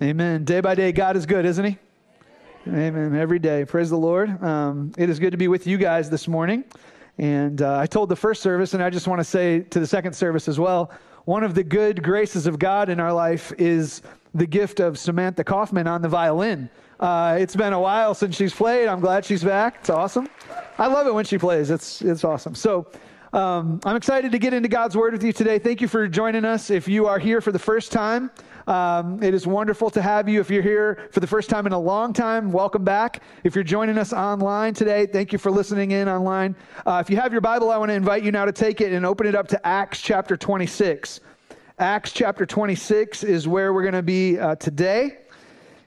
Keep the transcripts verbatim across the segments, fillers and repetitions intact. Amen. Day by day, God is good, isn't he? Amen. Every day. Praise the Lord. Um, it is good to be with you guys this morning. And uh, I told the first service, and I just want to say to the second service as well, one of the good graces of God in our life is the gift of Samantha Kaufman on the violin. Uh, it's been a while since she's played. I'm glad she's back. It's awesome. I love it when she plays. It's it's awesome. So um, I'm excited to get into God's Word with you today. Thank you for joining us. If you are here for the first time, Um, it is wonderful to have you. If you're here for the first time in a long time, welcome back. If you're joining us online today, thank you for listening in online. Uh, if you have your Bible, I want to invite you now to take it and open it up to Acts chapter twenty-six. Acts chapter twenty-six is where we're going to be uh, today.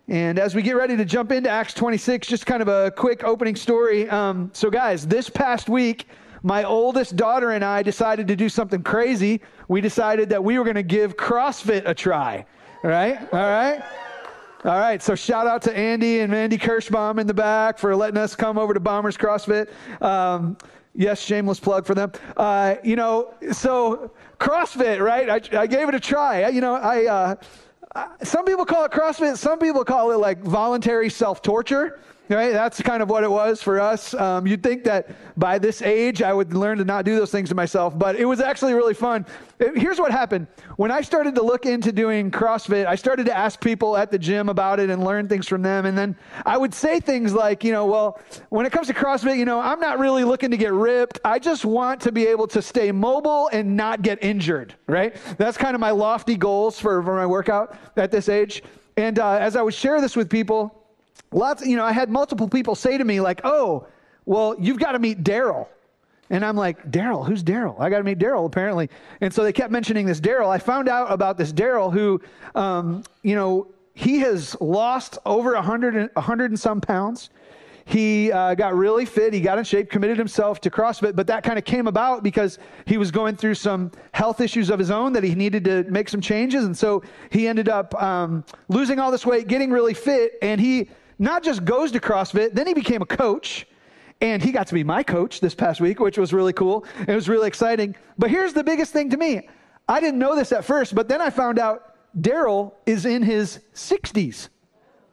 And as we get ready to jump into Acts twenty-six, just kind of a quick opening story. Um, so guys, this past week, my oldest daughter and I decided to do something crazy. We decided that we were going to give CrossFit a try. All right, all right, all right. So shout out to Andy and Mandy Kirschbaum in the back for letting us come over to Bombers CrossFit. Um, yes, shameless plug for them. Uh, you know, so CrossFit, right? I, I gave it a try. You know, I, uh, I some people call it CrossFit. Some people call it like voluntary self-torture. Right? That's kind of what it was for us. Um, you'd think that by this age, I would learn to not do those things to myself, but it was actually really fun. It, here's what happened. When I started to look into doing CrossFit, I started to ask people at the gym about it and learn things from them. And then I would say things like, you know, well, when it comes to CrossFit, you know, I'm not really looking to get ripped. I just want to be able to stay mobile and not get injured, right? That's kind of my lofty goals for, for my workout at this age. And uh, as I would share this with people, Lots, you know, I had multiple people say to me like, oh, well, you've got to meet Daryl. And I'm like, Daryl, who's Daryl? I got to meet Daryl apparently. And so they kept mentioning this Daryl. I found out about this Daryl who, um, you know, he has lost over a hundred, a hundred and some pounds. He uh, got really fit. He got in shape, committed himself to CrossFit, but that kind of came about because he was going through some health issues of his own that he needed to make some changes. And so he ended up um, losing all this weight, getting really fit. And he not just goes to CrossFit, then he became a coach, and he got to be my coach this past week, which was really cool. It was really exciting. But here's the biggest thing to me. I didn't know this at first, but then I found out Daryl is in his sixties,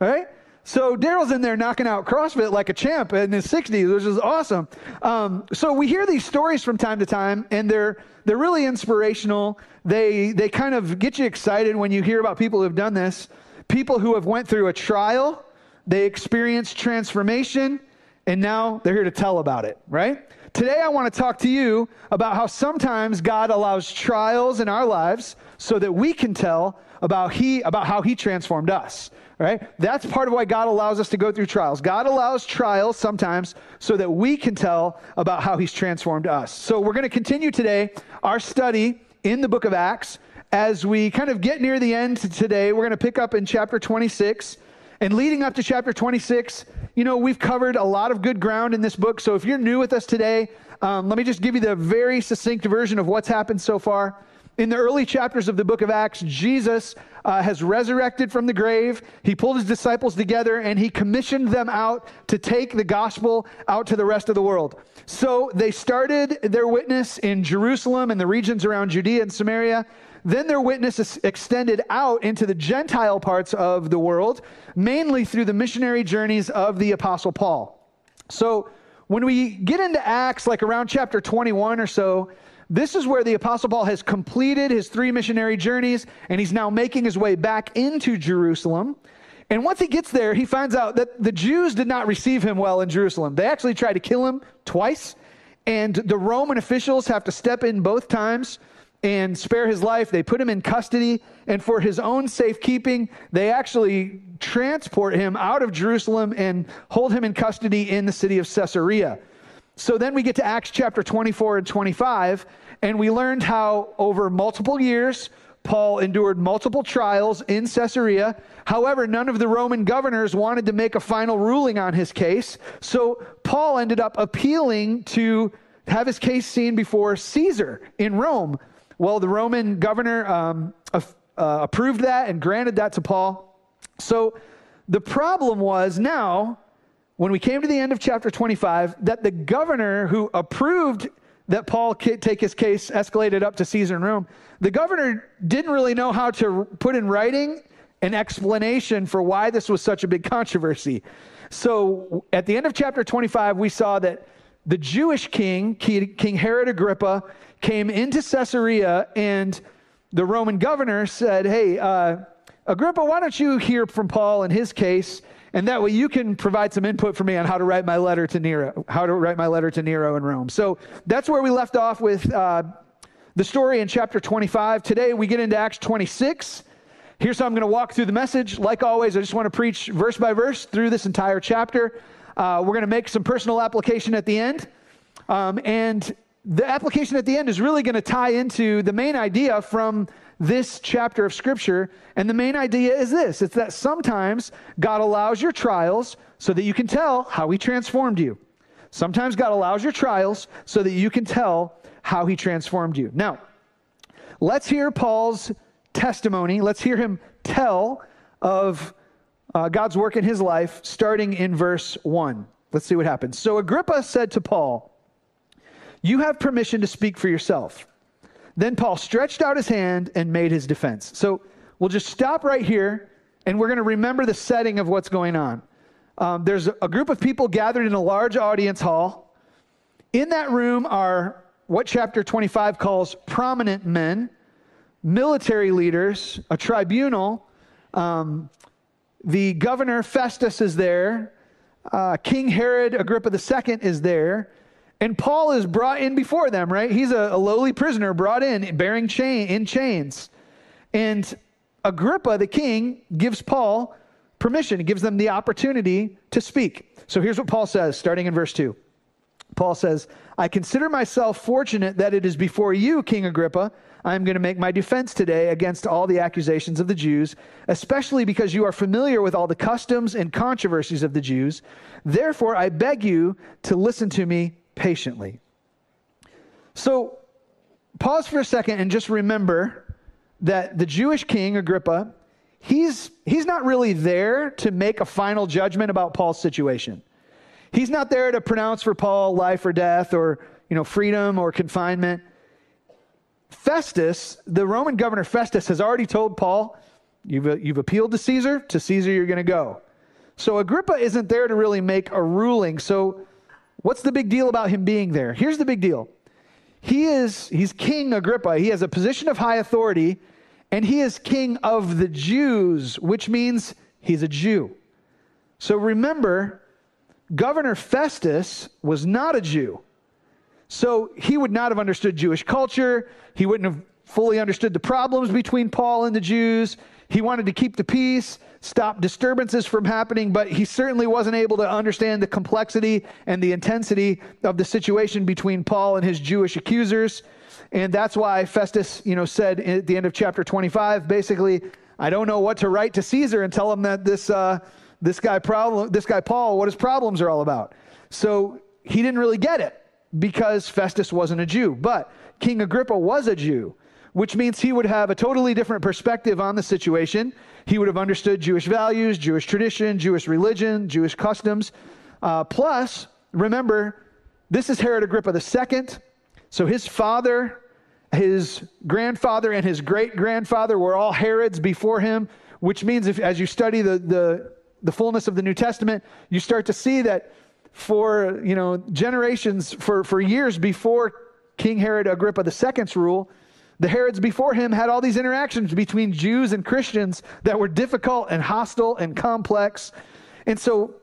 right? So Daryl's in there knocking out CrossFit like a champ in his sixties, which is awesome. Um, so we hear these stories from time to time, and they're they're really inspirational. They they kind of get you excited when you hear about people who have done this, people who have went through a trial. They experienced transformation, and now they're here to tell about it, right? Today, I want to talk to you about how sometimes God allows trials in our lives so that we can tell about he about how he transformed us, right? That's part of why God allows us to go through trials. God allows trials sometimes so that we can tell about how he's transformed us. So we're going to continue today our study in the book of Acts. As we kind of get near the end today, we're going to pick up in chapter twenty-six. And leading up to chapter twenty-six, you know, we've covered a lot of good ground in this book. So if you're new with us today, um, let me just give you the very succinct version of what's happened so far. In the early chapters of the book of Acts, Jesus uh, has resurrected from the grave. He pulled his disciples together and he commissioned them out to take the gospel out to the rest of the world. So they started their witness in Jerusalem and the regions around Judea and Samaria. Then their witness is extended out into the Gentile parts of the world, mainly through the missionary journeys of the Apostle Paul. So when we get into Acts, like around chapter twenty-one or so, this is where the Apostle Paul has completed his three missionary journeys, and he's now making his way back into Jerusalem. And once he gets there, he finds out that the Jews did not receive him well in Jerusalem. They actually tried to kill him twice, and the Roman officials have to step in both times and spare his life. They put him in custody, and for his own safekeeping, they actually transport him out of Jerusalem and hold him in custody in the city of Caesarea. So then we get to Acts chapter twenty-four and twenty-five, and we learned how over multiple years, Paul endured multiple trials in Caesarea. However, none of the Roman governors wanted to make a final ruling on his case, so Paul ended up appealing to have his case seen before Caesar in Rome. Well, the Roman governor um, uh, approved that and granted that to Paul. So the problem was now, when we came to the end of chapter twenty-five, that the governor who approved that Paul take his case escalated up to Caesar in Rome, the governor didn't really know how to put in writing an explanation for why this was such a big controversy. So at the end of chapter twenty-five, we saw that the Jewish king, King Herod Agrippa, came into Caesarea, and the Roman governor said, hey, uh, Agrippa, why don't you hear from Paul in his case? And that way you can provide some input for me on how to write my letter to Nero, how to write my letter to Nero in Rome. So that's where we left off with uh, the story in chapter twenty-five. Today we get into Acts twenty-six. Here's how I'm going to walk through the message. Like always, I just want to preach verse by verse through this entire chapter. Uh, we're going to make some personal application at the end. Um, and the application at the end is really going to tie into the main idea from this chapter of Scripture. And the main idea is this. It's that sometimes God allows your trials so that you can tell how He transformed you. Sometimes God allows your trials so that you can tell how He transformed you. Now, let's hear Paul's testimony. Let's hear him tell of uh, God's work in his life, starting in verse one. Let's see what happens. So Agrippa said to Paul, "You have permission to speak for yourself." Then Paul stretched out his hand and made his defense. So we'll just stop right here, and we're going to remember the setting of what's going on. Um, there's a group of people gathered in a large audience hall. In that room are what chapter twenty-five calls prominent men, military leaders, a tribunal, um, the governor Festus is there, uh, King Herod Agrippa the Second is there, and Paul is brought in before them, right? He's a, a lowly prisoner brought in, bearing chain, in chains. And Agrippa, the king, gives Paul permission. He gives them the opportunity to speak. So here's what Paul says, starting in verse two. Paul says, "I consider myself fortunate that it is before you, King Agrippa, I'm going to make my defense today against all the accusations of the Jews, especially because you are familiar with all the customs and controversies of the Jews. Therefore, I beg you to listen to me patiently." So pause for a second and just remember that the Jewish king, Agrippa, he's, he's not really there to make a final judgment about Paul's situation. He's not there to pronounce for Paul life or death or, you know, freedom or confinement. Festus, the Roman governor Festus, has already told Paul, you've, you've appealed to Caesar, to Caesar you're going to go. So Agrippa isn't there to really make a ruling. So what's the big deal about him being there? Here's the big deal. He is, he's King Agrippa. He has a position of high authority, and he is king of the Jews, which means he's a Jew. So remember, Governor Festus was not a Jew. So he would not have understood Jewish culture. He wouldn't have fully understood the problems between Paul and the Jews. He wanted to keep the peace, stop disturbances from happening, but he certainly wasn't able to understand the complexity and the intensity of the situation between Paul and his Jewish accusers. And that's why Festus, you know, said at the end of chapter twenty-five, basically, I don't know what to write to Caesar and tell him that this uh, this guy problem, this guy Paul, what his problems are all about. So he didn't really get it, because Festus wasn't a Jew. But King Agrippa was a Jew, which means he would have a totally different perspective on the situation. He would have understood Jewish values, Jewish tradition, Jewish religion, Jewish customs. Uh, plus, remember, this is Herod Agrippa the Second. So his father, his grandfather, and his great-grandfather were all Herods before him, which means if, as you study the, the, the fullness of the New Testament, you start to see that for, you know, generations, for, for years before King Herod Agrippa the Second's rule, the Herods before him had all these interactions between Jews and Christians that were difficult and hostile and complex. And so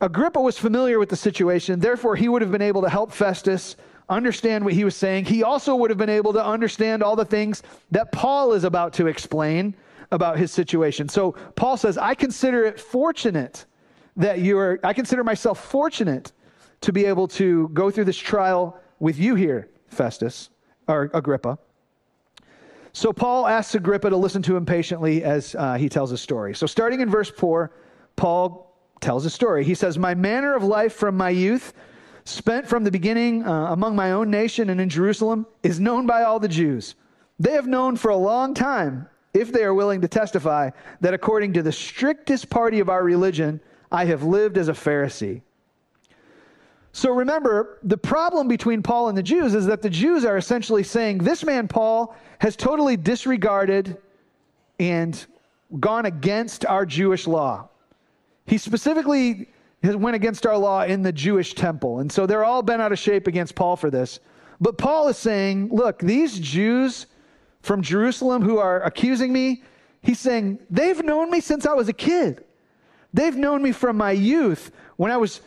Agrippa was familiar with the situation. Therefore, he would have been able to help Festus understand what he was saying. He also would have been able to understand all the things that Paul is about to explain about his situation. So Paul says, I consider it fortunate that you are, I consider myself fortunate to be able to go through this trial with you here, Festus, or Agrippa. So Paul asks Agrippa to listen to him patiently as uh, he tells his story. So starting in verse four, Paul tells his story. He says, "My manner of life from my youth, spent from the beginning uh, among my own nation and in Jerusalem, is known by all the Jews. They have known for a long time, if they are willing to testify, that according to the strictest party of our religion, I have lived as a Pharisee." So remember, the problem between Paul and the Jews is that the Jews are essentially saying, this man Paul has totally disregarded and gone against our Jewish law. He specifically went against our law in the Jewish temple. And so they're all bent out of shape against Paul for this. But Paul is saying, look, these Jews from Jerusalem who are accusing me, he's saying, they've known me since I was a kid. They've known me from my youth, when I was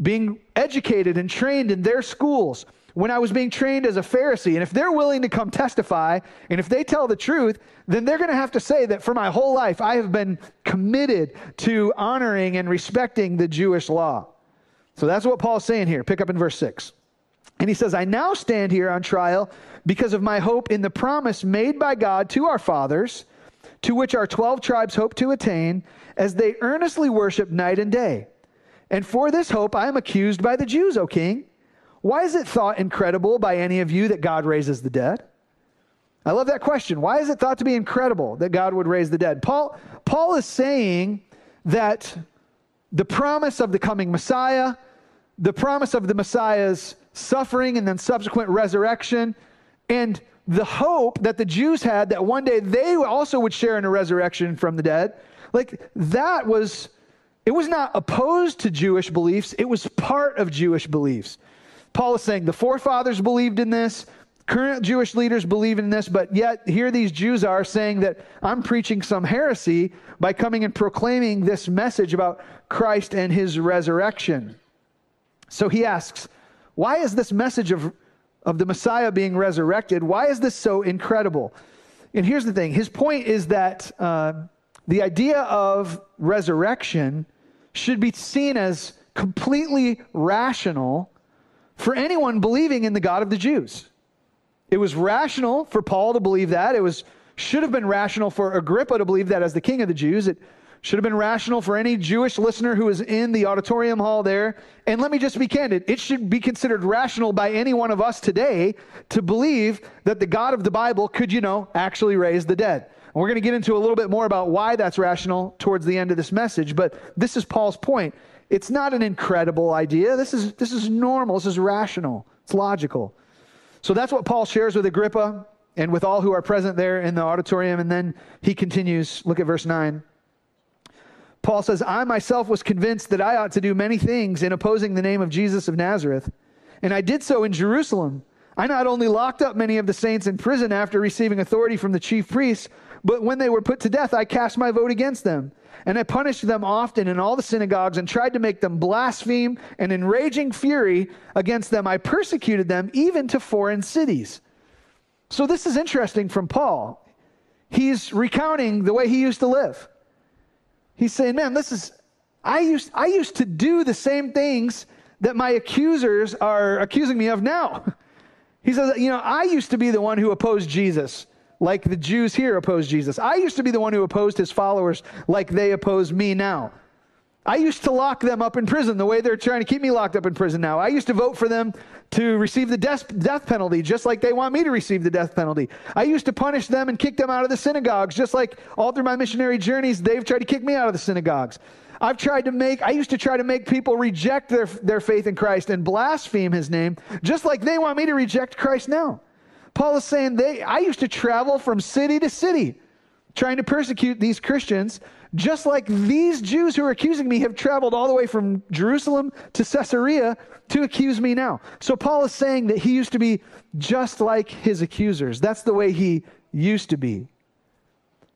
being educated and trained in their schools, when I was being trained as a Pharisee. And if they're willing to come testify, and if they tell the truth, then they're going to have to say that for my whole life, I have been committed to honoring and respecting the Jewish law. So that's what Paul's saying here. Pick up in verse six. And he says, I now stand here on trial because of my hope in the promise made by God to our fathers, to which our twelve tribes hope to attain, as they earnestly worship night and day. And for this hope I am accused by the Jews, O king. Why is it thought incredible by any of you that God raises the dead? I love that question. Why is it thought to be incredible that God would raise the dead? Paul, Paul is saying that the promise of the coming Messiah, the promise of the Messiah's suffering and then subsequent resurrection, and the hope that the Jews had that one day they also would share in a resurrection from the dead, like that was, it was not opposed to Jewish beliefs. It was part of Jewish beliefs. Paul is saying the forefathers believed in this, current Jewish leaders believe in this, but yet here these Jews are saying that I'm preaching some heresy by coming and proclaiming this message about Christ and his resurrection. So he asks, why is this message of, of the Messiah being resurrected, why is this so incredible? And here's the thing. His point is that uh, the idea of resurrection should be seen as completely rational for anyone believing in the God of the Jews. It was rational for Paul to believe that. It was should have been rational for Agrippa to believe that as the king of the Jews. It should have been rational for any Jewish listener who was in the auditorium hall there. And let me just be candid. It should be considered rational by any one of us today to believe that the God of the Bible could, you know, actually raise the dead. And we're going to get into a little bit more about why that's rational towards the end of this message. But this is Paul's point. It's not an incredible idea. This is, this is normal. This is rational. It's logical. So that's what Paul shares with Agrippa and with all who are present there in the auditorium. And then he continues. Look at verse nine. Paul says, I myself was convinced that I ought to do many things in opposing the name of Jesus of Nazareth. And I did so in Jerusalem. I not only locked up many of the saints in prison after receiving authority from the chief priests, but when they were put to death, I cast my vote against them. And I punished them often in all the synagogues and tried to make them blaspheme, and in raging fury against them, I persecuted them even to foreign cities. So this is interesting from Paul. He's recounting the way he used to live. He's saying, man, this is, I used, I used to do the same things that my accusers are accusing me of now. He says, you know, I used to be the one who opposed Jesus, like the Jews here opposed Jesus. I used to be the one who opposed his followers like they oppose me now. I used to lock them up in prison the way they're trying to keep me locked up in prison now. I used to vote for them to receive the death penalty just like they want me to receive the death penalty. I used to punish them and kick them out of the synagogues just like all through my missionary journeys, they've tried to kick me out of the synagogues. I've tried to make, I used to try to make people reject their, their faith in Christ and blaspheme his name just like they want me to reject Christ now. Paul is saying, they, I used to travel from city to city trying to persecute these Christians, just like these Jews who are accusing me have traveled all the way from Jerusalem to Caesarea to accuse me now. So Paul is saying that he used to be just like his accusers. That's the way he used to be.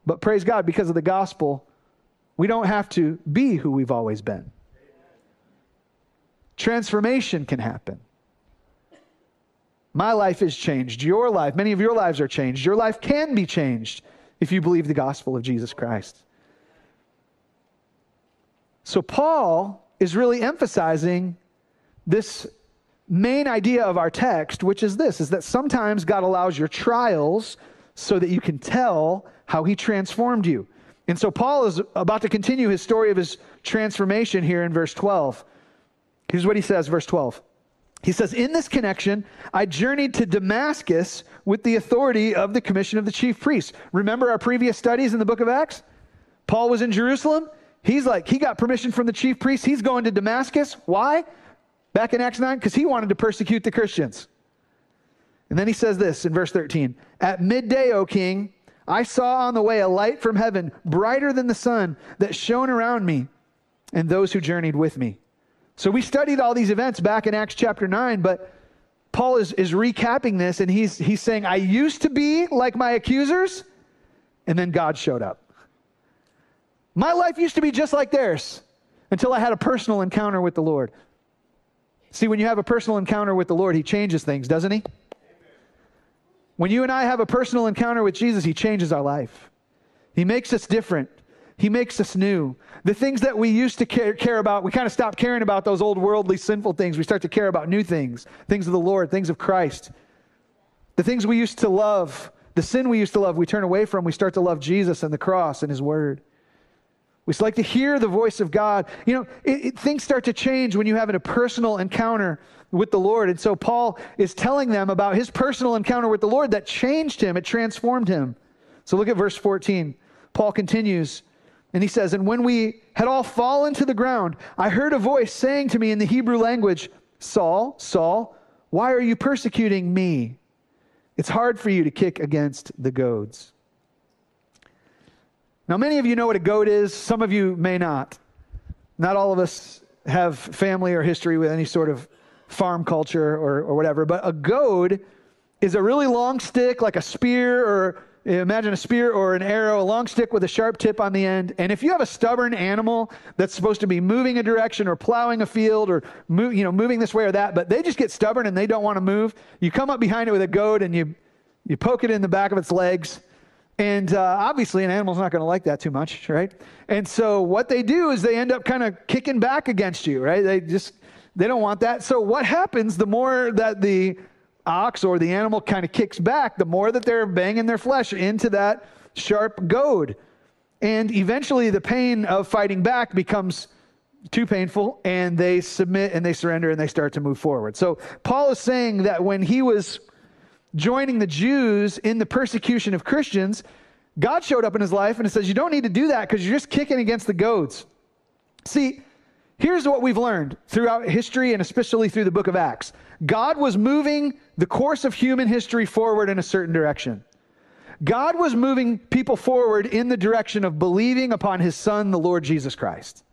But praise God, because of the gospel, we don't have to be who we've always been. Transformation can happen. My life is changed. Your life, many of your lives are changed. Your life can be changed if you believe the gospel of Jesus Christ. So Paul is really emphasizing this main idea of our text, which is this, is that sometimes God allows your trials so that you can tell how he transformed you. And so Paul is about to continue his story of his transformation here in verse twelve. Here's what he says, verse twelve. He says, in this connection, I journeyed to Damascus with the authority of the commission of the chief priests. Remember our previous studies in the book of Acts? Paul was in Jerusalem. He's like, he got permission from the chief priests. He's going to Damascus. Why? Back in Acts nine, because he wanted to persecute the Christians. And then he says this in verse thirteen, at midday, O king, I saw on the way a light from heaven, brighter than the sun, that shone around me and those who journeyed with me. So we studied all these events back in Acts chapter nine, but Paul is, is recapping this, and he's, he's saying, I used to be like my accusers, and then God showed up. My life used to be just like theirs until I had a personal encounter with the Lord. See, when you have a personal encounter with the Lord, he changes things, doesn't he? When you and I have a personal encounter with Jesus, he changes our life. He makes us different. He makes us new. The things that we used to care, care about, we kind of stop caring about those old worldly sinful things. We start to care about new things, things of the Lord, things of Christ. The things we used to love, the sin we used to love, we turn away from. We start to love Jesus and the cross and his word. We like to hear the voice of God. You know, it, it, things start to change when you have a personal encounter with the Lord. And so Paul is telling them about his personal encounter with the Lord that changed him. It transformed him. So look at verse fourteen. Paul continues and he says, and when we had all fallen to the ground, I heard a voice saying to me in the Hebrew language, Saul, Saul, why are you persecuting me? It's hard for you to kick against the goads. Now, many of you know what a goad is. Some of you may not. Not all of us have family or history with any sort of farm culture or, or whatever. But a goad is a really long stick, like a spear, or imagine a spear or an arrow, a long stick with a sharp tip on the end. And if you have a stubborn animal that's supposed to be moving a direction or plowing a field or move, you know, moving this way or that, but they just get stubborn and they don't want to move, you come up behind it with a goad and you, you poke it in the back of its legs. And uh, obviously an animal's not going to like that too much, right? And so what they do is they end up kind of kicking back against you, right? They just, they don't want that. So what happens, the more that the ox or the animal kind of kicks back, the more that they're banging their flesh into that sharp goad. And eventually the pain of fighting back becomes too painful, and they submit and they surrender and they start to move forward. So Paul is saying that when he was joining the Jews in the persecution of Christians, God showed up in his life and it says, you don't need to do that because you're just kicking against the goads. See, here's what we've learned throughout history and especially through the book of Acts. God was moving the course of human history forward in a certain direction. God was moving people forward in the direction of believing upon his son, the Lord Jesus Christ.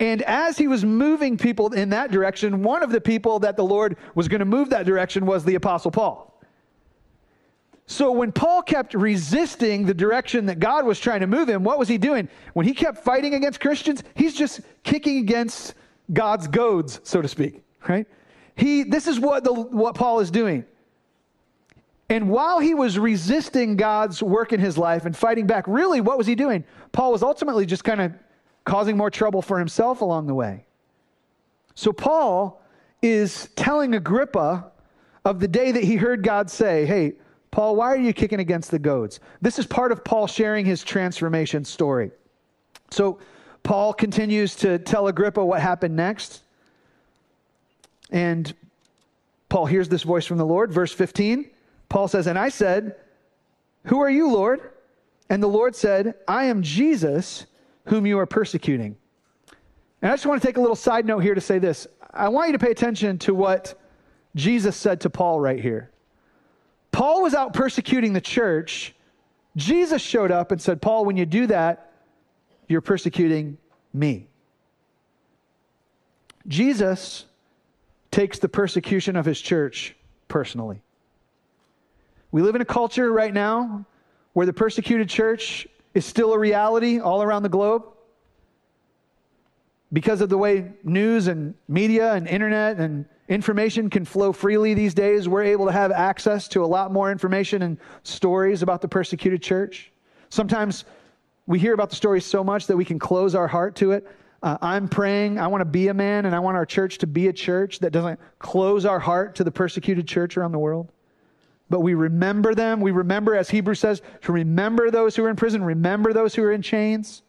And as he was moving people in that direction, one of the people that the Lord was going to move that direction was the Apostle Paul. So when Paul kept resisting the direction that God was trying to move him, what was he doing? When he kept fighting against Christians, he's just kicking against God's goads, so to speak, right? He, this is what the, what Paul is doing. And while he was resisting God's work in his life and fighting back, really what was he doing? Paul was ultimately just kind of causing more trouble for himself along the way. So Paul is telling Agrippa of the day that he heard God say, hey, Paul, why are you kicking against the goads? This is part of Paul sharing his transformation story. So Paul continues to tell Agrippa what happened next. And Paul hears this voice from the Lord. Verse fifteen, Paul says, and I said, who are you, Lord? And the Lord said, I am Jesus, whom you are persecuting. And I just want to take a little side note here to say this. I want you to pay attention to what Jesus said to Paul right here. Paul was out persecuting the church. Jesus showed up and said, Paul, when you do that, you're persecuting me. Jesus takes the persecution of his church personally. We live in a culture right now where the persecuted church is still a reality all around the globe because of the way news and media and internet and information can flow freely these days. We're able to have access to a lot more information and stories about the persecuted church. Sometimes we hear about the stories so much that we can close our heart to it. Uh, I'm praying, I want to be a man, and I want our church to be a church that doesn't close our heart to the persecuted church around the world. But we remember them. We remember, as Hebrews says, to remember those who are in prison, remember those who are in chains.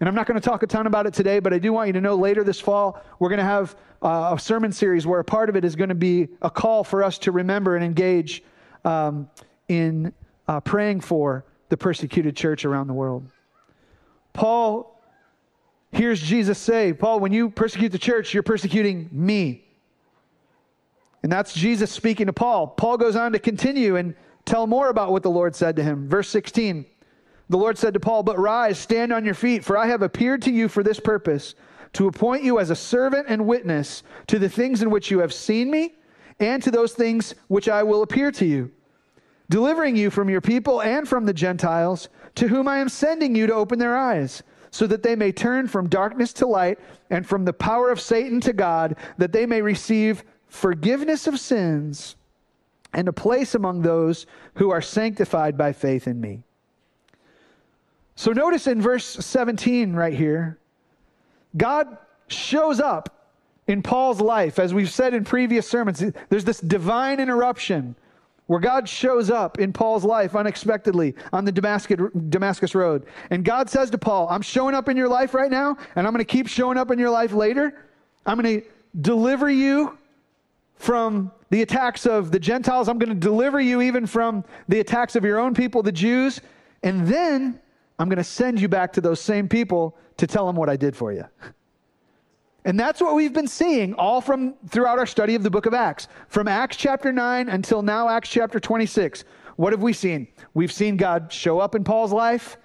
And I'm not going to talk a ton about it today, but I do want you to know later this fall, we're going to have uh, a sermon series where a part of it is going to be a call for us to remember and engage um, in uh, praying for the persecuted church around the world. Paul hears Jesus say, Paul, when you persecute the church, you're persecuting me. And that's Jesus speaking to Paul. Paul goes on to continue and tell more about what the Lord said to him. Verse sixteen, the Lord said to Paul, "But rise, stand on your feet, for I have appeared to you for this purpose, to appoint you as a servant and witness to the things in which you have seen me, and to those things which I will appear to you, delivering you from your people and from the Gentiles, to whom I am sending you to open their eyes, so that they may turn from darkness to light and from the power of Satan to God, that they may receive forgiveness of sins and a place among those who are sanctified by faith in me." So notice in verse seventeen right here, God shows up in Paul's life. As we've said in previous sermons, there's this divine interruption where God shows up in Paul's life unexpectedly on the Damascus, Damascus Road. And God says to Paul, I'm showing up in your life right now, and I'm going to keep showing up in your life later. I'm going to deliver you from the attacks of the Gentiles. I'm going to deliver you even from the attacks of your own people, the Jews. And then I'm going to send you back to those same people to tell them what I did for you. And that's what we've been seeing all from throughout our study of the book of Acts. From Acts chapter nine until now, Acts chapter twenty-six. What have we seen? We've seen God show up in Paul's life,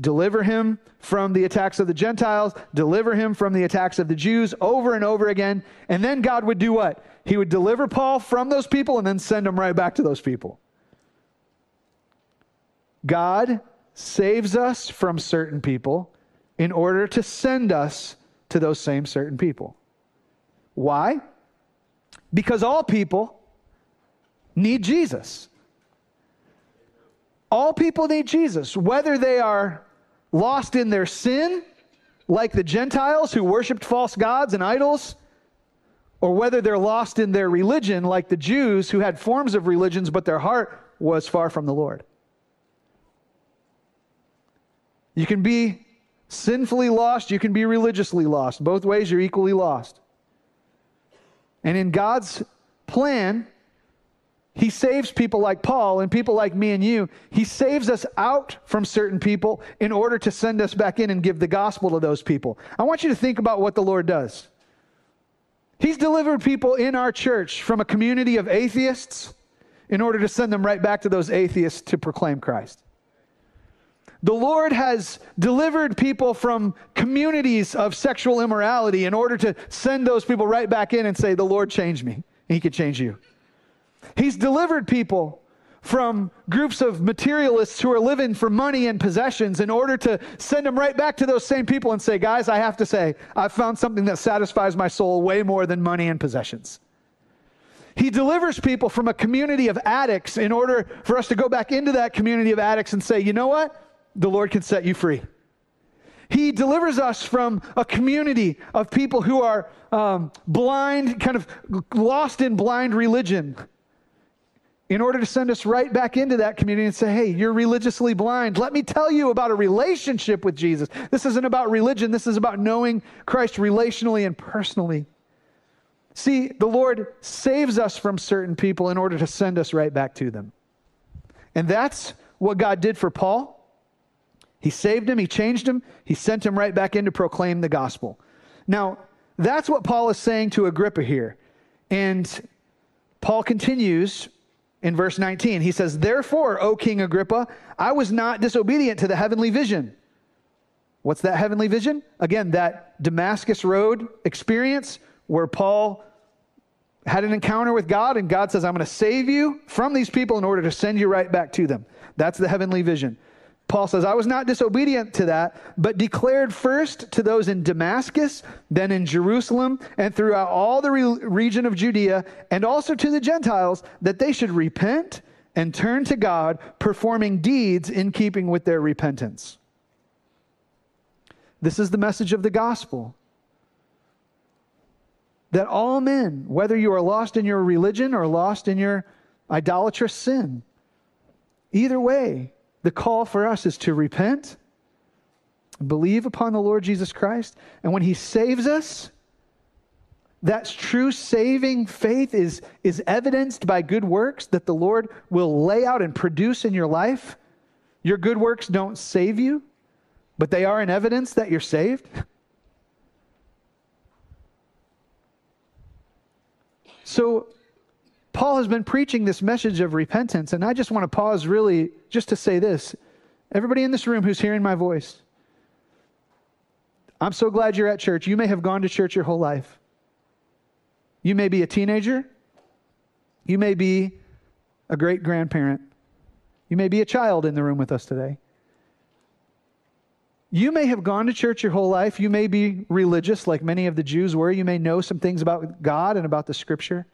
deliver him from the attacks of the Gentiles, deliver him from the attacks of the Jews over and over again. And then God would do what? He would deliver Paul from those people and then send him right back to those people. God saves us from certain people in order to send us to those same certain people. Why? Because all people need Jesus. All people need Jesus, whether they are lost in their sin, like the Gentiles who worshiped false gods and idols, or whether they're lost in their religion, like the Jews who had forms of religions, but their heart was far from the Lord. You can be sinfully lost, you can be religiously lost. Both ways you're equally lost. And in God's plan, he saves people like Paul and people like me and you. He saves us out from certain people in order to send us back in and give the gospel to those people. I want you to think about what the Lord does. He's delivered people in our church from a community of atheists in order to send them right back to those atheists to proclaim Christ. The Lord has delivered people from communities of sexual immorality in order to send those people right back in and say, the Lord changed me. He could change you. He's delivered people from groups of materialists who are living for money and possessions in order to send them right back to those same people and say, guys, I have to say, I found something that satisfies my soul way more than money and possessions. He delivers people from a community of addicts in order for us to go back into that community of addicts and say, you know what? The Lord can set you free. He delivers us from a community of people who are um, blind, kind of lost in blind religion, in order to send us right back into that community and say, hey, you're religiously blind. Let me tell you about a relationship with Jesus. This isn't about religion. This is about knowing Christ relationally and personally. See, the Lord saves us from certain people in order to send us right back to them. And that's what God did for Paul. He saved him, he changed him, he sent him right back in to proclaim the gospel. Now, that's what Paul is saying to Agrippa here. And Paul continues in verse nineteen. He says, "Therefore, O King Agrippa, I was not disobedient to the heavenly vision." What's that heavenly vision? Again, that Damascus Road experience where Paul had an encounter with God and God says, I'm going to save you from these people in order to send you right back to them. That's the heavenly vision. Paul says, I was not disobedient to that, but declared first to those in Damascus, then in Jerusalem, and throughout all the re- region of Judea, and also to the Gentiles, that they should repent and turn to God, performing deeds in keeping with their repentance. This is the message of the gospel. That all men, whether you are lost in your religion or lost in your idolatrous sin, either way, the call for us is to repent, believe upon the Lord Jesus Christ, and when he saves us, that true saving faith is, is evidenced by good works that the Lord will lay out and produce in your life. Your good works don't save you, but they are an evidence that you're saved. So Paul has been preaching this message of repentance, and I just want to pause really just to say this. Everybody in this room who's hearing my voice, I'm so glad you're at church. You may have gone to church your whole life. You may be a teenager. You may be a great-grandparent. You may be a child in the room with us today. You may have gone to church your whole life. You may be religious like many of the Jews were. You may know some things about God and about the Scripture.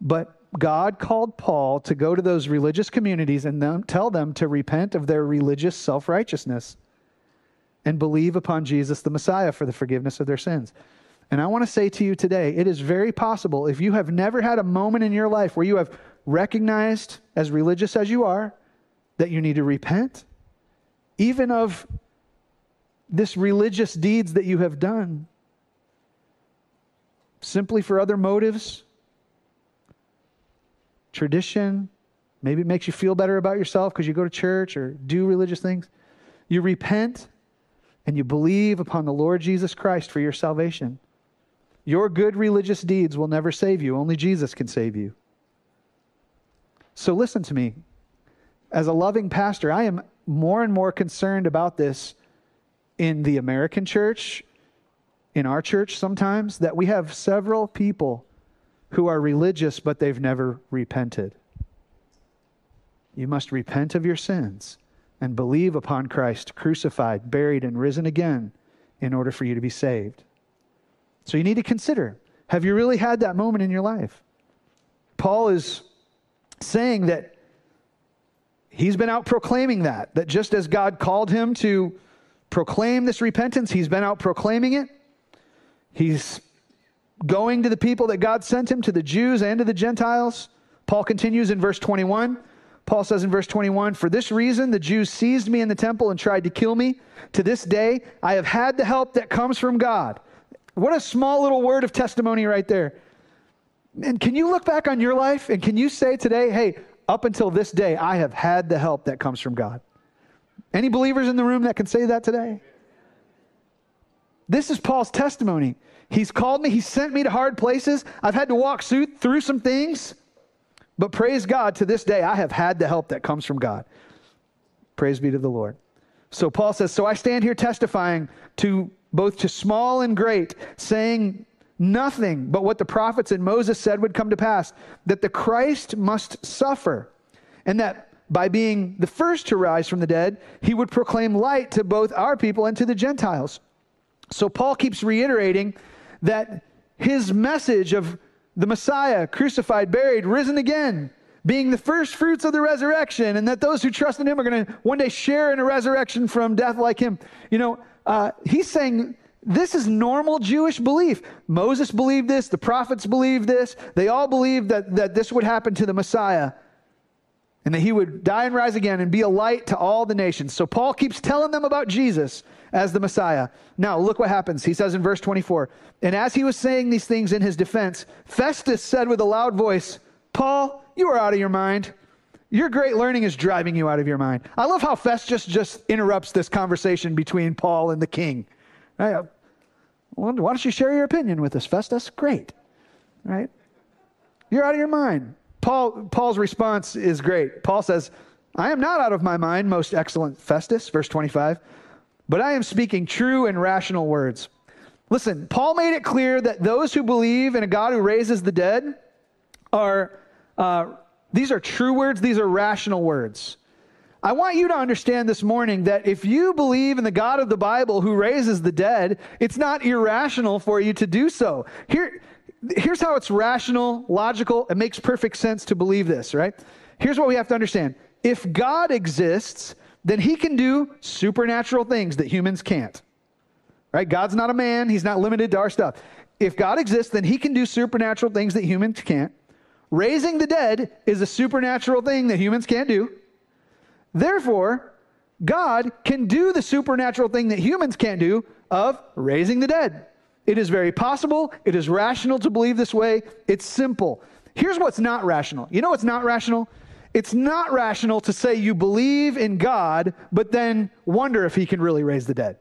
But God called Paul to go to those religious communities and them, tell them to repent of their religious self-righteousness and believe upon Jesus the Messiah for the forgiveness of their sins. And I want to say to you today, it is very possible, if you have never had a moment in your life where you have recognized, as religious as you are, that you need to repent, even of this religious deeds that you have done, simply for other motives, tradition, maybe it makes you feel better about yourself because you go to church or do religious things. You repent and you believe upon the Lord Jesus Christ for your salvation. Your good religious deeds will never save you. Only Jesus can save you. So listen to me. As a loving pastor, I am more and more concerned about this in the American church, in our church sometimes, that we have several people who are religious, but they've never repented. You must repent of your sins and believe upon Christ crucified, buried, and risen again in order for you to be saved. So you need to consider, have you really had that moment in your life? Paul is saying that he's been out proclaiming that, that just as God called him to proclaim this repentance, he's been out proclaiming it. He's going to the people that God sent him, to the Jews and to the Gentiles. Paul continues in verse twenty-one. Paul says in verse twenty-one, "For this reason the Jews seized me in the temple and tried to kill me. To this day I have had the help that comes from God." What a small little word of testimony right there. And can you look back on your life and can you say today, hey, up until this day, I have had the help that comes from God? Any believers in the room that can say that today? This is Paul's testimony. He's called me. He sent me to hard places. I've had to walk through some things. But praise God, to this day, I have had the help that comes from God. Praise be to the Lord. So Paul says, so I stand here testifying to both to small and great, saying nothing but what the prophets and Moses said would come to pass, that the Christ must suffer, and that by being the first to rise from the dead, he would proclaim light to both our people and to the Gentiles. So Paul keeps reiterating that his message of the Messiah, crucified, buried, risen again, being the first fruits of the resurrection, and that those who trust in him are going to one day share in a resurrection from death like him. You know, uh, he's saying this is normal Jewish belief. Moses believed this. The prophets believed this. They all believed that, that this would happen to the Messiah and that he would die and rise again and be a light to all the nations. So Paul keeps telling them about Jesus as the Messiah. Now, look what happens. He says in verse twenty-four, "And as he was saying these things in his defense, Festus said with a loud voice, 'Paul, you are out of your mind. Your great learning is driving you out of your mind.'" I love how Festus just interrupts this conversation between Paul and the king. Right? Why don't you share your opinion with us, Festus? Great. Right? You're out of your mind. Paul, Paul's response is great. Paul says, "I am not out of my mind, most excellent Festus," verse twenty-five, "but I am speaking true and rational words." Listen, Paul made it clear that those who believe in a God who raises the dead are, uh, these are true words, these are rational words. I want you to understand this morning that if you believe in the God of the Bible who raises the dead, it's not irrational for you to do so. Here, here's how it's rational, logical, it makes perfect sense to believe this, right? Here's what we have to understand. If God exists, then he can do supernatural things that humans can't, right? God's not a man. He's not limited to our stuff. If God exists, then he can do supernatural things that humans can't. Raising the dead is a supernatural thing that humans can't do. Therefore, God can do the supernatural thing that humans can't do of raising the dead. It is very possible. It is rational to believe this way. It's simple. Here's what's not rational. You know what's not rational? It's not rational to say you believe in God, but then wonder if he can really raise the dead.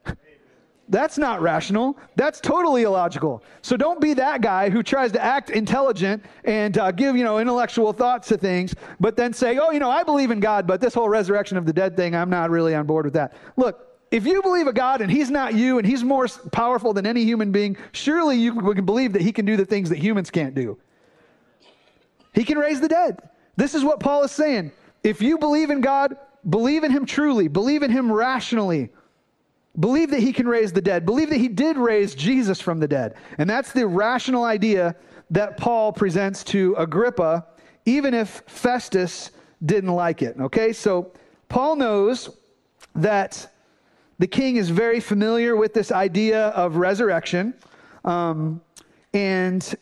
That's not rational. That's totally illogical. So don't be that guy who tries to act intelligent and uh, give, you know, intellectual thoughts to things, but then say, oh, you know, I believe in God, but this whole resurrection of the dead thing, I'm not really on board with that. Look, if you believe a God and he's not you and he's more powerful than any human being, surely you can believe that he can do the things that humans can't do. He can raise the dead. This is what Paul is saying. If you believe in God, believe in him truly. Believe in him rationally. Believe that he can raise the dead. Believe that he did raise Jesus from the dead. And that's the rational idea that Paul presents to Agrippa, even if Festus didn't like it. Okay, so Paul knows that the king is very familiar with this idea of resurrection. Um, and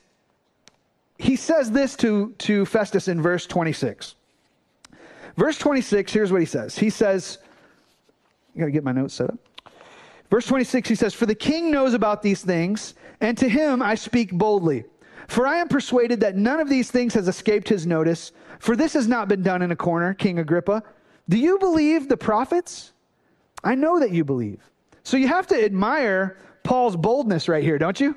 he says this to, to Festus in verse twenty-six. Verse twenty-six, here's what he says. He says, I got to get my notes set up. Verse twenty-six, he says, "For the king knows about these things, and to him I speak boldly. For I am persuaded that none of these things has escaped his notice, for this has not been done in a corner, King Agrippa. Do you believe the prophets? I know that you believe." So you have to admire Paul's boldness right here, don't you?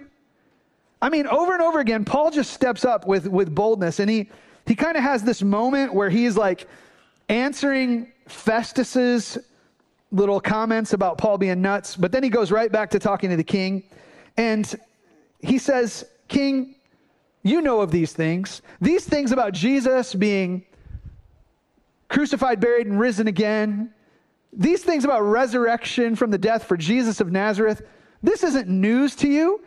I mean, over and over again, Paul just steps up with, with boldness, and he, he kind of has this moment where he's like answering Festus's little comments about Paul being nuts, but then he goes right back to talking to the king, and he says, "King, you know of these things, these things about Jesus being crucified, buried, and risen again, these things about resurrection from the death for Jesus of Nazareth. This isn't news to you.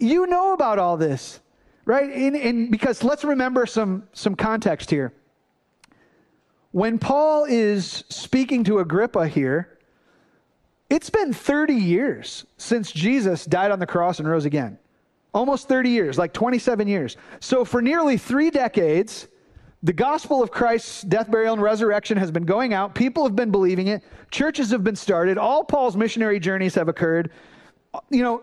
You know about all this, right?" And, and because let's remember some, some context here. When Paul is speaking to Agrippa here, it's been thirty years since Jesus died on the cross and rose again. Almost thirty years, like twenty-seven years. So for nearly three decades, the gospel of Christ's death, burial, and resurrection has been going out. People have been believing it. Churches have been started. All Paul's missionary journeys have occurred. You know,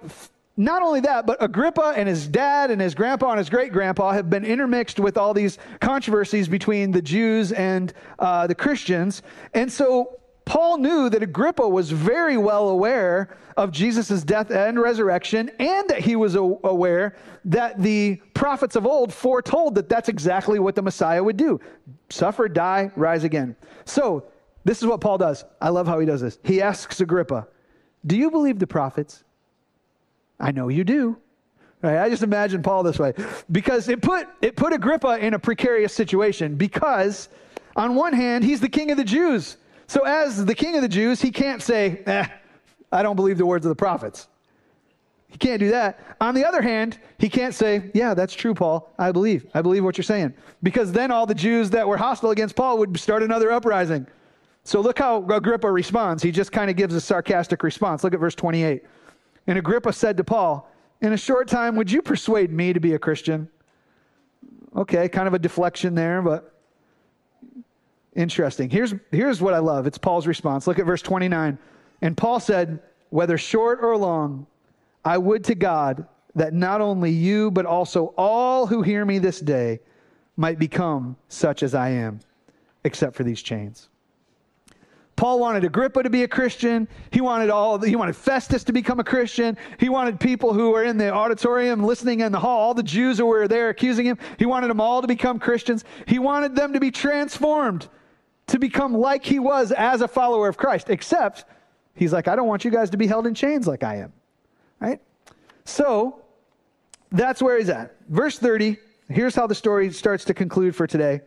not only that, but Agrippa and his dad and his grandpa and his great-grandpa have been intermixed with all these controversies between the Jews and uh, the Christians. And so Paul knew that Agrippa was very well aware of Jesus' death and resurrection, and that he was aware that the prophets of old foretold that that's exactly what the Messiah would do. Suffer, die, rise again. So this is what Paul does. I love how he does this. He asks Agrippa, "Do you believe the prophets? I know you do." Right? I just imagine Paul this way, because it put, it put Agrippa in a precarious situation, because on one hand, he's the king of the Jews. So as the king of the Jews, he can't say, eh, I don't believe the words of the prophets. He can't do that. On the other hand, he can't say, yeah, that's true, Paul. I believe. I believe what you're saying. Because then all the Jews that were hostile against Paul would start another uprising. So look how Agrippa responds. He just kind of gives a sarcastic response. Look at verse twenty-eight. "And Agrippa said to Paul, 'In a short time, would you persuade me to be a Christian?'" Okay, kind of a deflection there, but interesting. Here's, here's what I love. It's Paul's response. Look at verse twenty-nine. "And Paul said, 'Whether short or long, I would to God that not only you, but also all who hear me this day might become such as I am, except for these chains.'" Paul wanted Agrippa to be a Christian. He wanted all, he wanted Festus to become a Christian. He wanted people who were in the auditorium listening in the hall, all the Jews who were there accusing him. He wanted them all to become Christians. He wanted them to be transformed, to become like he was as a follower of Christ, except he's like, I don't want you guys to be held in chains like I am, right? So that's where he's at. Verse thirty, here's how the story starts to conclude for today.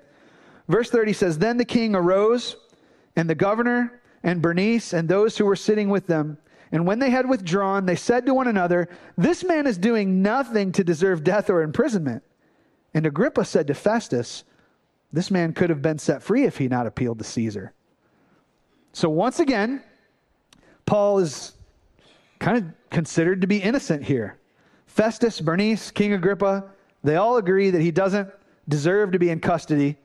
Verse thirty says, "Then the king arose, and the governor and Bernice and those who were sitting with them. And when they had withdrawn, they said to one another, 'This man is doing nothing to deserve death or imprisonment.' And Agrippa said to Festus, 'This man could have been set free if he not appealed to Caesar.'" So once again, Paul is kind of considered to be innocent here. Festus, Bernice, King Agrippa, they all agree that he doesn't deserve to be in custody.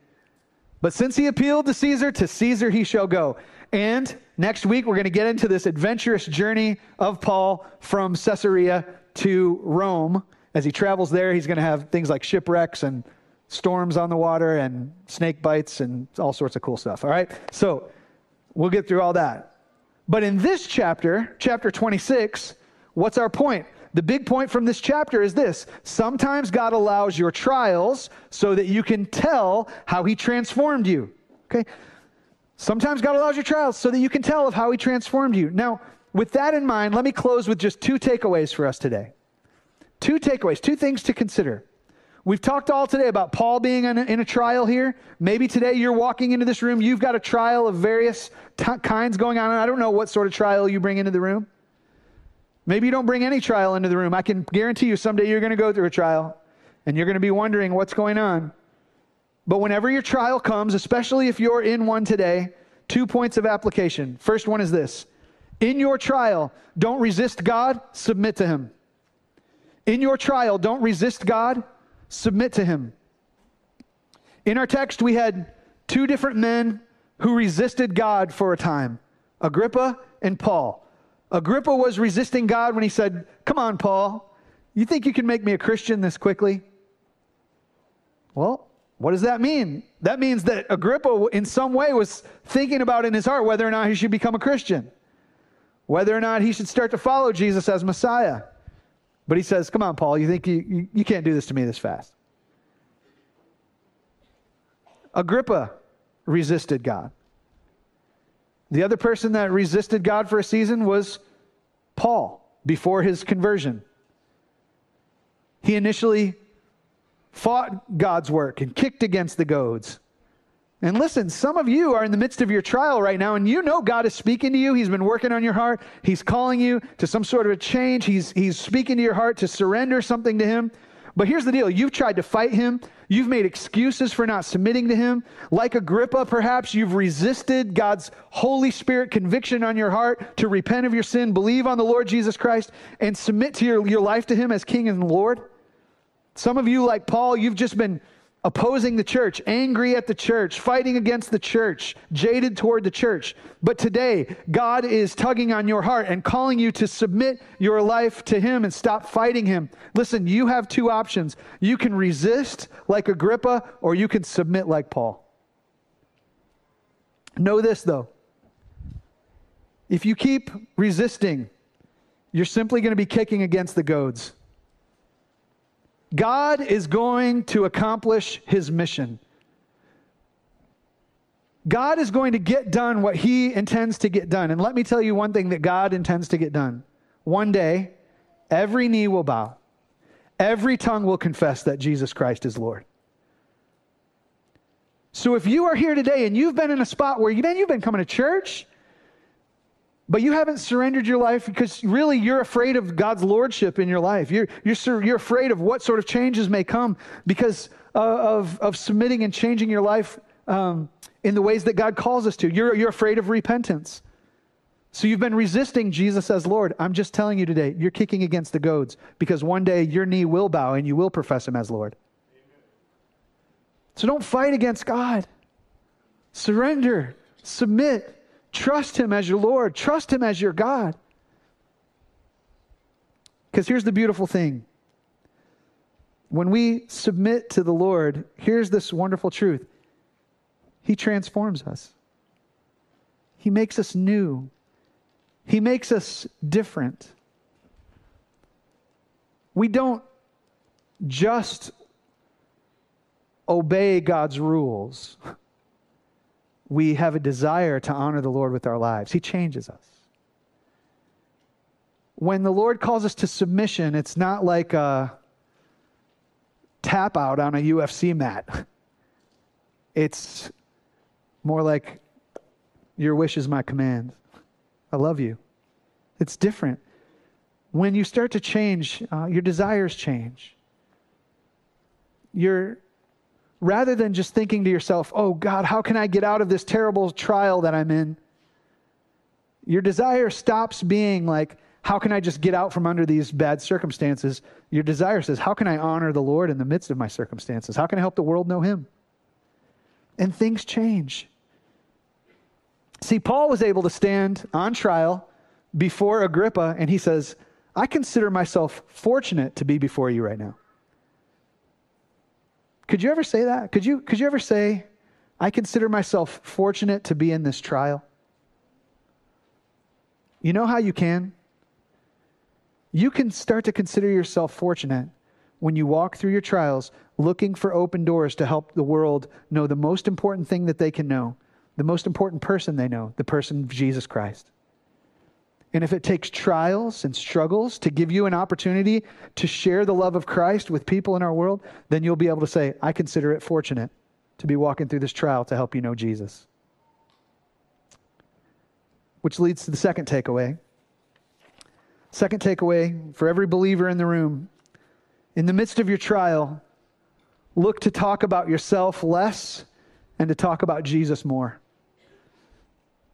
But since he appealed to Caesar, to Caesar he shall go. And next week we're going to get into this adventurous journey of Paul from Caesarea to Rome. As he travels there, he's going to have things like shipwrecks and storms on the water and snake bites and all sorts of cool stuff. All right? So we'll get through all that. But in this chapter, chapter twenty-six, what's our point? The big point from this chapter is this. Sometimes God allows your trials so that you can tell how he transformed you. Okay? Sometimes God allows your trials so that you can tell of how he transformed you. Now, with that in mind, let me close with just two takeaways for us today. Two takeaways, two things to consider. We've talked all today about Paul being in a, in a trial here. Maybe today you're walking into this room, you've got a trial of various t- kinds going on. I don't know what sort of trial you bring into the room. Maybe you don't bring any trial into the room. I can guarantee you someday you're going to go through a trial and you're going to be wondering what's going on. But whenever your trial comes, especially if you're in one today, two points of application. First one is this. In your trial, don't resist God, submit to him. In your trial, don't resist God, submit to him. In our text, we had two different men who resisted God for a time, Agrippa and Paul. Agrippa was resisting God when he said, come on, Paul, you think you can make me a Christian this quickly? Well, what does that mean? That means that Agrippa in some way was thinking about in his heart whether or not he should become a Christian, whether or not he should start to follow Jesus as Messiah. But he says, come on, Paul, you think you, you, you can't do this to me this fast. Agrippa resisted God. The other person that resisted God for a season was Paul before his conversion. He initially fought God's work and kicked against the goads. And listen, some of you are in the midst of your trial right now, and you know God is speaking to you. He's been working on your heart. He's calling you to some sort of a change. He's, he's speaking to your heart to surrender something to him. But here's the deal. You've tried to fight him. You've made excuses for not submitting to him. Like Agrippa, perhaps you've resisted God's Holy Spirit conviction on your heart to repent of your sin, believe on the Lord Jesus Christ, and submit to your, your life to him as King and Lord. Some of you, like Paul, you've just been opposing the church, angry at the church, fighting against the church, jaded toward the church. But today, God is tugging on your heart and calling you to submit your life to him and stop fighting him. Listen, you have two options. You can resist like Agrippa, or you can submit like Paul. Know this, though. If you keep resisting, you're simply going to be kicking against the goads. God is going to accomplish his mission. God is going to get done what he intends to get done. And let me tell you one thing that God intends to get done. One day, every knee will bow. Every tongue will confess that Jesus Christ is Lord. So if you are here today and you've been in a spot where you've been, you've been coming to church, but you haven't surrendered your life because really you're afraid of God's lordship in your life. You're, you're, you're afraid of what sort of changes may come because of, of, of submitting and changing your life um, in the ways that God calls us to. You're, you're afraid of repentance. So you've been resisting Jesus as Lord. I'm just telling you today, you're kicking against the goads because one day your knee will bow and you will profess him as Lord. Amen. So don't fight against God. Surrender, submit. Trust him as your Lord. Trust him as your God. Because here's the beautiful thing. When we submit to the Lord, here's this wonderful truth. He transforms us. He makes us new. He makes us different. We don't just obey God's rules. We have a desire to honor the Lord with our lives. He changes us. When the Lord calls us to submission, it's not like a tap out on a U F C mat. It's more like, your wish is my command. I love you. It's different. When you start to change, uh, your desires change. Your Rather than just thinking to yourself, oh God, how can I get out of this terrible trial that I'm in? Your desire stops being like, how can I just get out from under these bad circumstances? Your desire says, how can I honor the Lord in the midst of my circumstances? How can I help the world know him? And things change. See, Paul was able to stand on trial before Agrippa, and he says, I consider myself fortunate to be before you right now. Could you ever say that? Could you, could you ever say, I consider myself fortunate to be in this trial? You know how you can? You can start to consider yourself fortunate when you walk through your trials looking for open doors to help the world know the most important thing that they can know, the most important person they know, the person of Jesus Christ. And if it takes trials and struggles to give you an opportunity to share the love of Christ with people in our world, then you'll be able to say, I consider it fortunate to be walking through this trial to help you know Jesus. Which leads to the second takeaway. Second takeaway for every believer in the room, in the midst of your trial, look to talk about yourself less and to talk about Jesus more.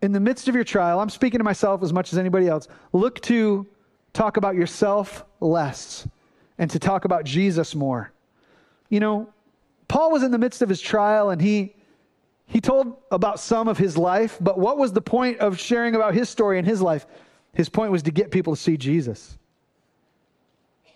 In the midst of your trial, I'm speaking to myself as much as anybody else, look to talk about yourself less and to talk about Jesus more. You know, Paul was in the midst of his trial and he he told about some of his life, but what was the point of sharing about his story and his life? His point was to get people to see Jesus.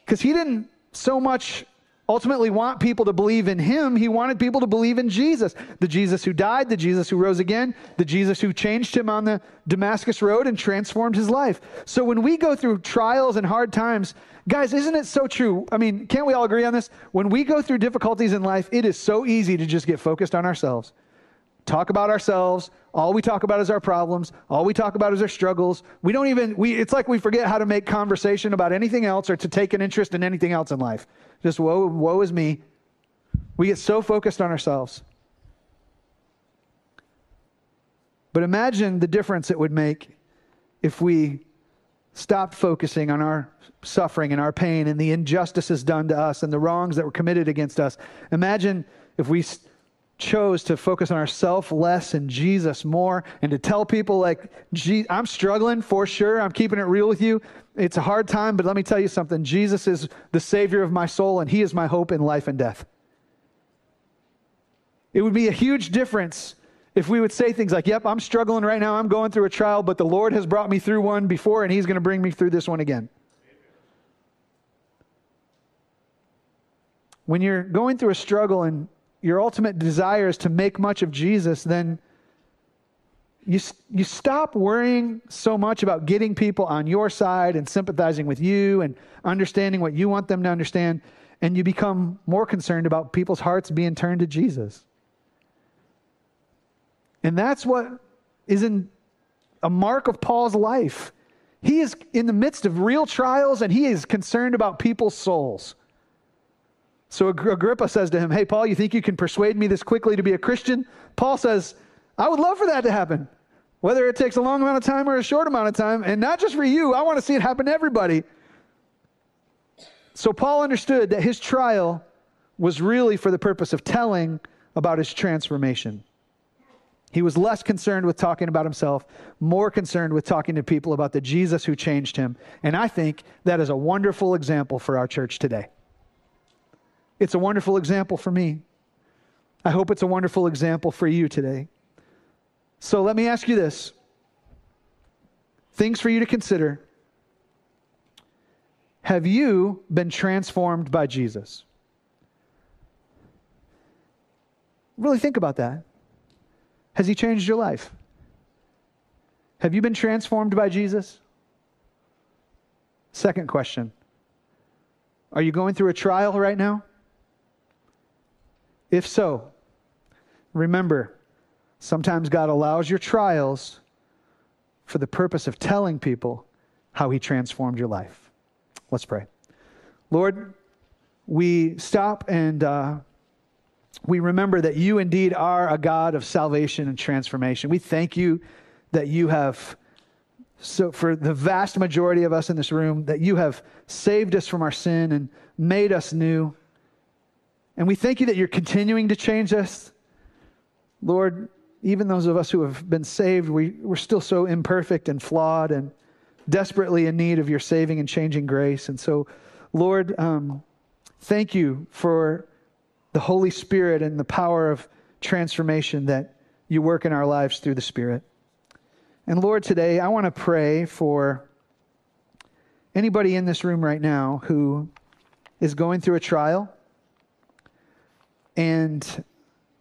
Because he didn't so much ultimately want people to believe in him. He wanted people to believe in Jesus, the Jesus who died, the Jesus who rose again, the Jesus who changed him on the Damascus road and transformed his life. So when we go through trials and hard times, guys, isn't it so true? I mean, can't we all agree on this? When we go through difficulties in life, it is so easy to just get focused on ourselves. Talk about ourselves. All we talk about is our problems. All we talk about is our struggles. We don't even, we, it's like we forget how to make conversation about anything else or to take an interest in anything else in life. Just woe, woe is me. We get so focused on ourselves. But imagine the difference it would make if we stopped focusing on our suffering and our pain and the injustices done to us and the wrongs that were committed against us. Imagine if we st- chose to focus on ourselves less and Jesus more and to tell people like, Gee, I'm struggling for sure. I'm keeping it real with you. It's a hard time, but let me tell you something. Jesus is the Savior of my soul and he is my hope in life and death. It would be a huge difference if we would say things like, yep, I'm struggling right now. I'm going through a trial, but the Lord has brought me through one before and he's going to bring me through this one again. When you're going through a struggle and your ultimate desire is to make much of Jesus, then you you stop worrying so much about getting people on your side and sympathizing with you and understanding what you want them to understand, and you become more concerned about people's hearts being turned to Jesus. And that's what is in a mark of Paul's life. He is in the midst of real trials, and he is concerned about people's souls. So Agrippa says to him, hey, Paul, you think you can persuade me this quickly to be a Christian? Paul says, I would love for that to happen, whether it takes a long amount of time or a short amount of time. And not just for you, I want to see it happen to everybody. So Paul understood that his trial was really for the purpose of telling about his transformation. He was less concerned with talking about himself, more concerned with talking to people about the Jesus who changed him. And I think that is a wonderful example for our church today. It's a wonderful example for me. I hope it's a wonderful example for you today. So let me ask you this. Things for you to consider. Have you been transformed by Jesus? Really think about that. Has he changed your life? Have you been transformed by Jesus? Second question. Are you going through a trial right now? If so, remember, sometimes God allows your trials for the purpose of telling people how he transformed your life. Let's pray. Lord, we stop and uh, we remember that you indeed are a God of salvation and transformation. We thank you that you have, so for the vast majority of us in this room, that you have saved us from our sin and made us new. And we thank you that you're continuing to change us. Lord, even those of us who have been saved, we, we're still so imperfect and flawed and desperately in need of your saving and changing grace. And so, Lord, um, thank you for the Holy Spirit and the power of transformation that you work in our lives through the Spirit. And Lord, today I want to pray for anybody in this room right now who is going through a trial, and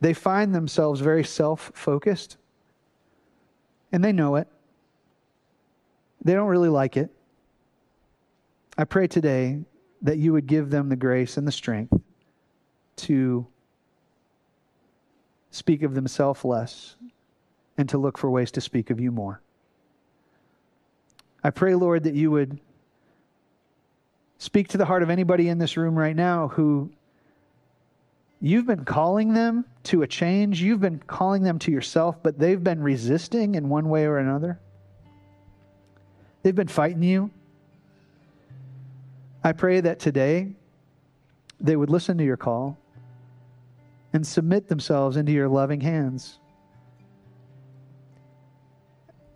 they find themselves very self-focused. And they know it. They don't really like it. I pray today that you would give them the grace and the strength to speak of themselves less and to look for ways to speak of you more. I pray, Lord, that you would speak to the heart of anybody in this room right now who you've been calling them to a change. You've been calling them to yourself, but they've been resisting in one way or another. They've been fighting you. I pray that today they would listen to your call and submit themselves into your loving hands.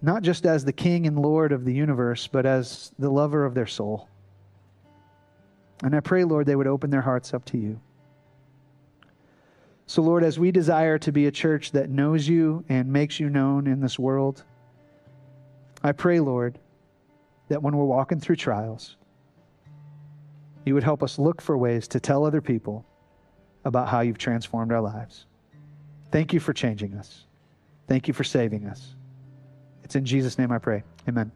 Not just as the King and Lord of the universe, but as the lover of their soul. And I pray, Lord, they would open their hearts up to you. So, Lord, as we desire to be a church that knows you and makes you known in this world, I pray, Lord, that when we're walking through trials, you would help us look for ways to tell other people about how you've transformed our lives. Thank you for changing us. Thank you for saving us. It's in Jesus' name I pray. Amen.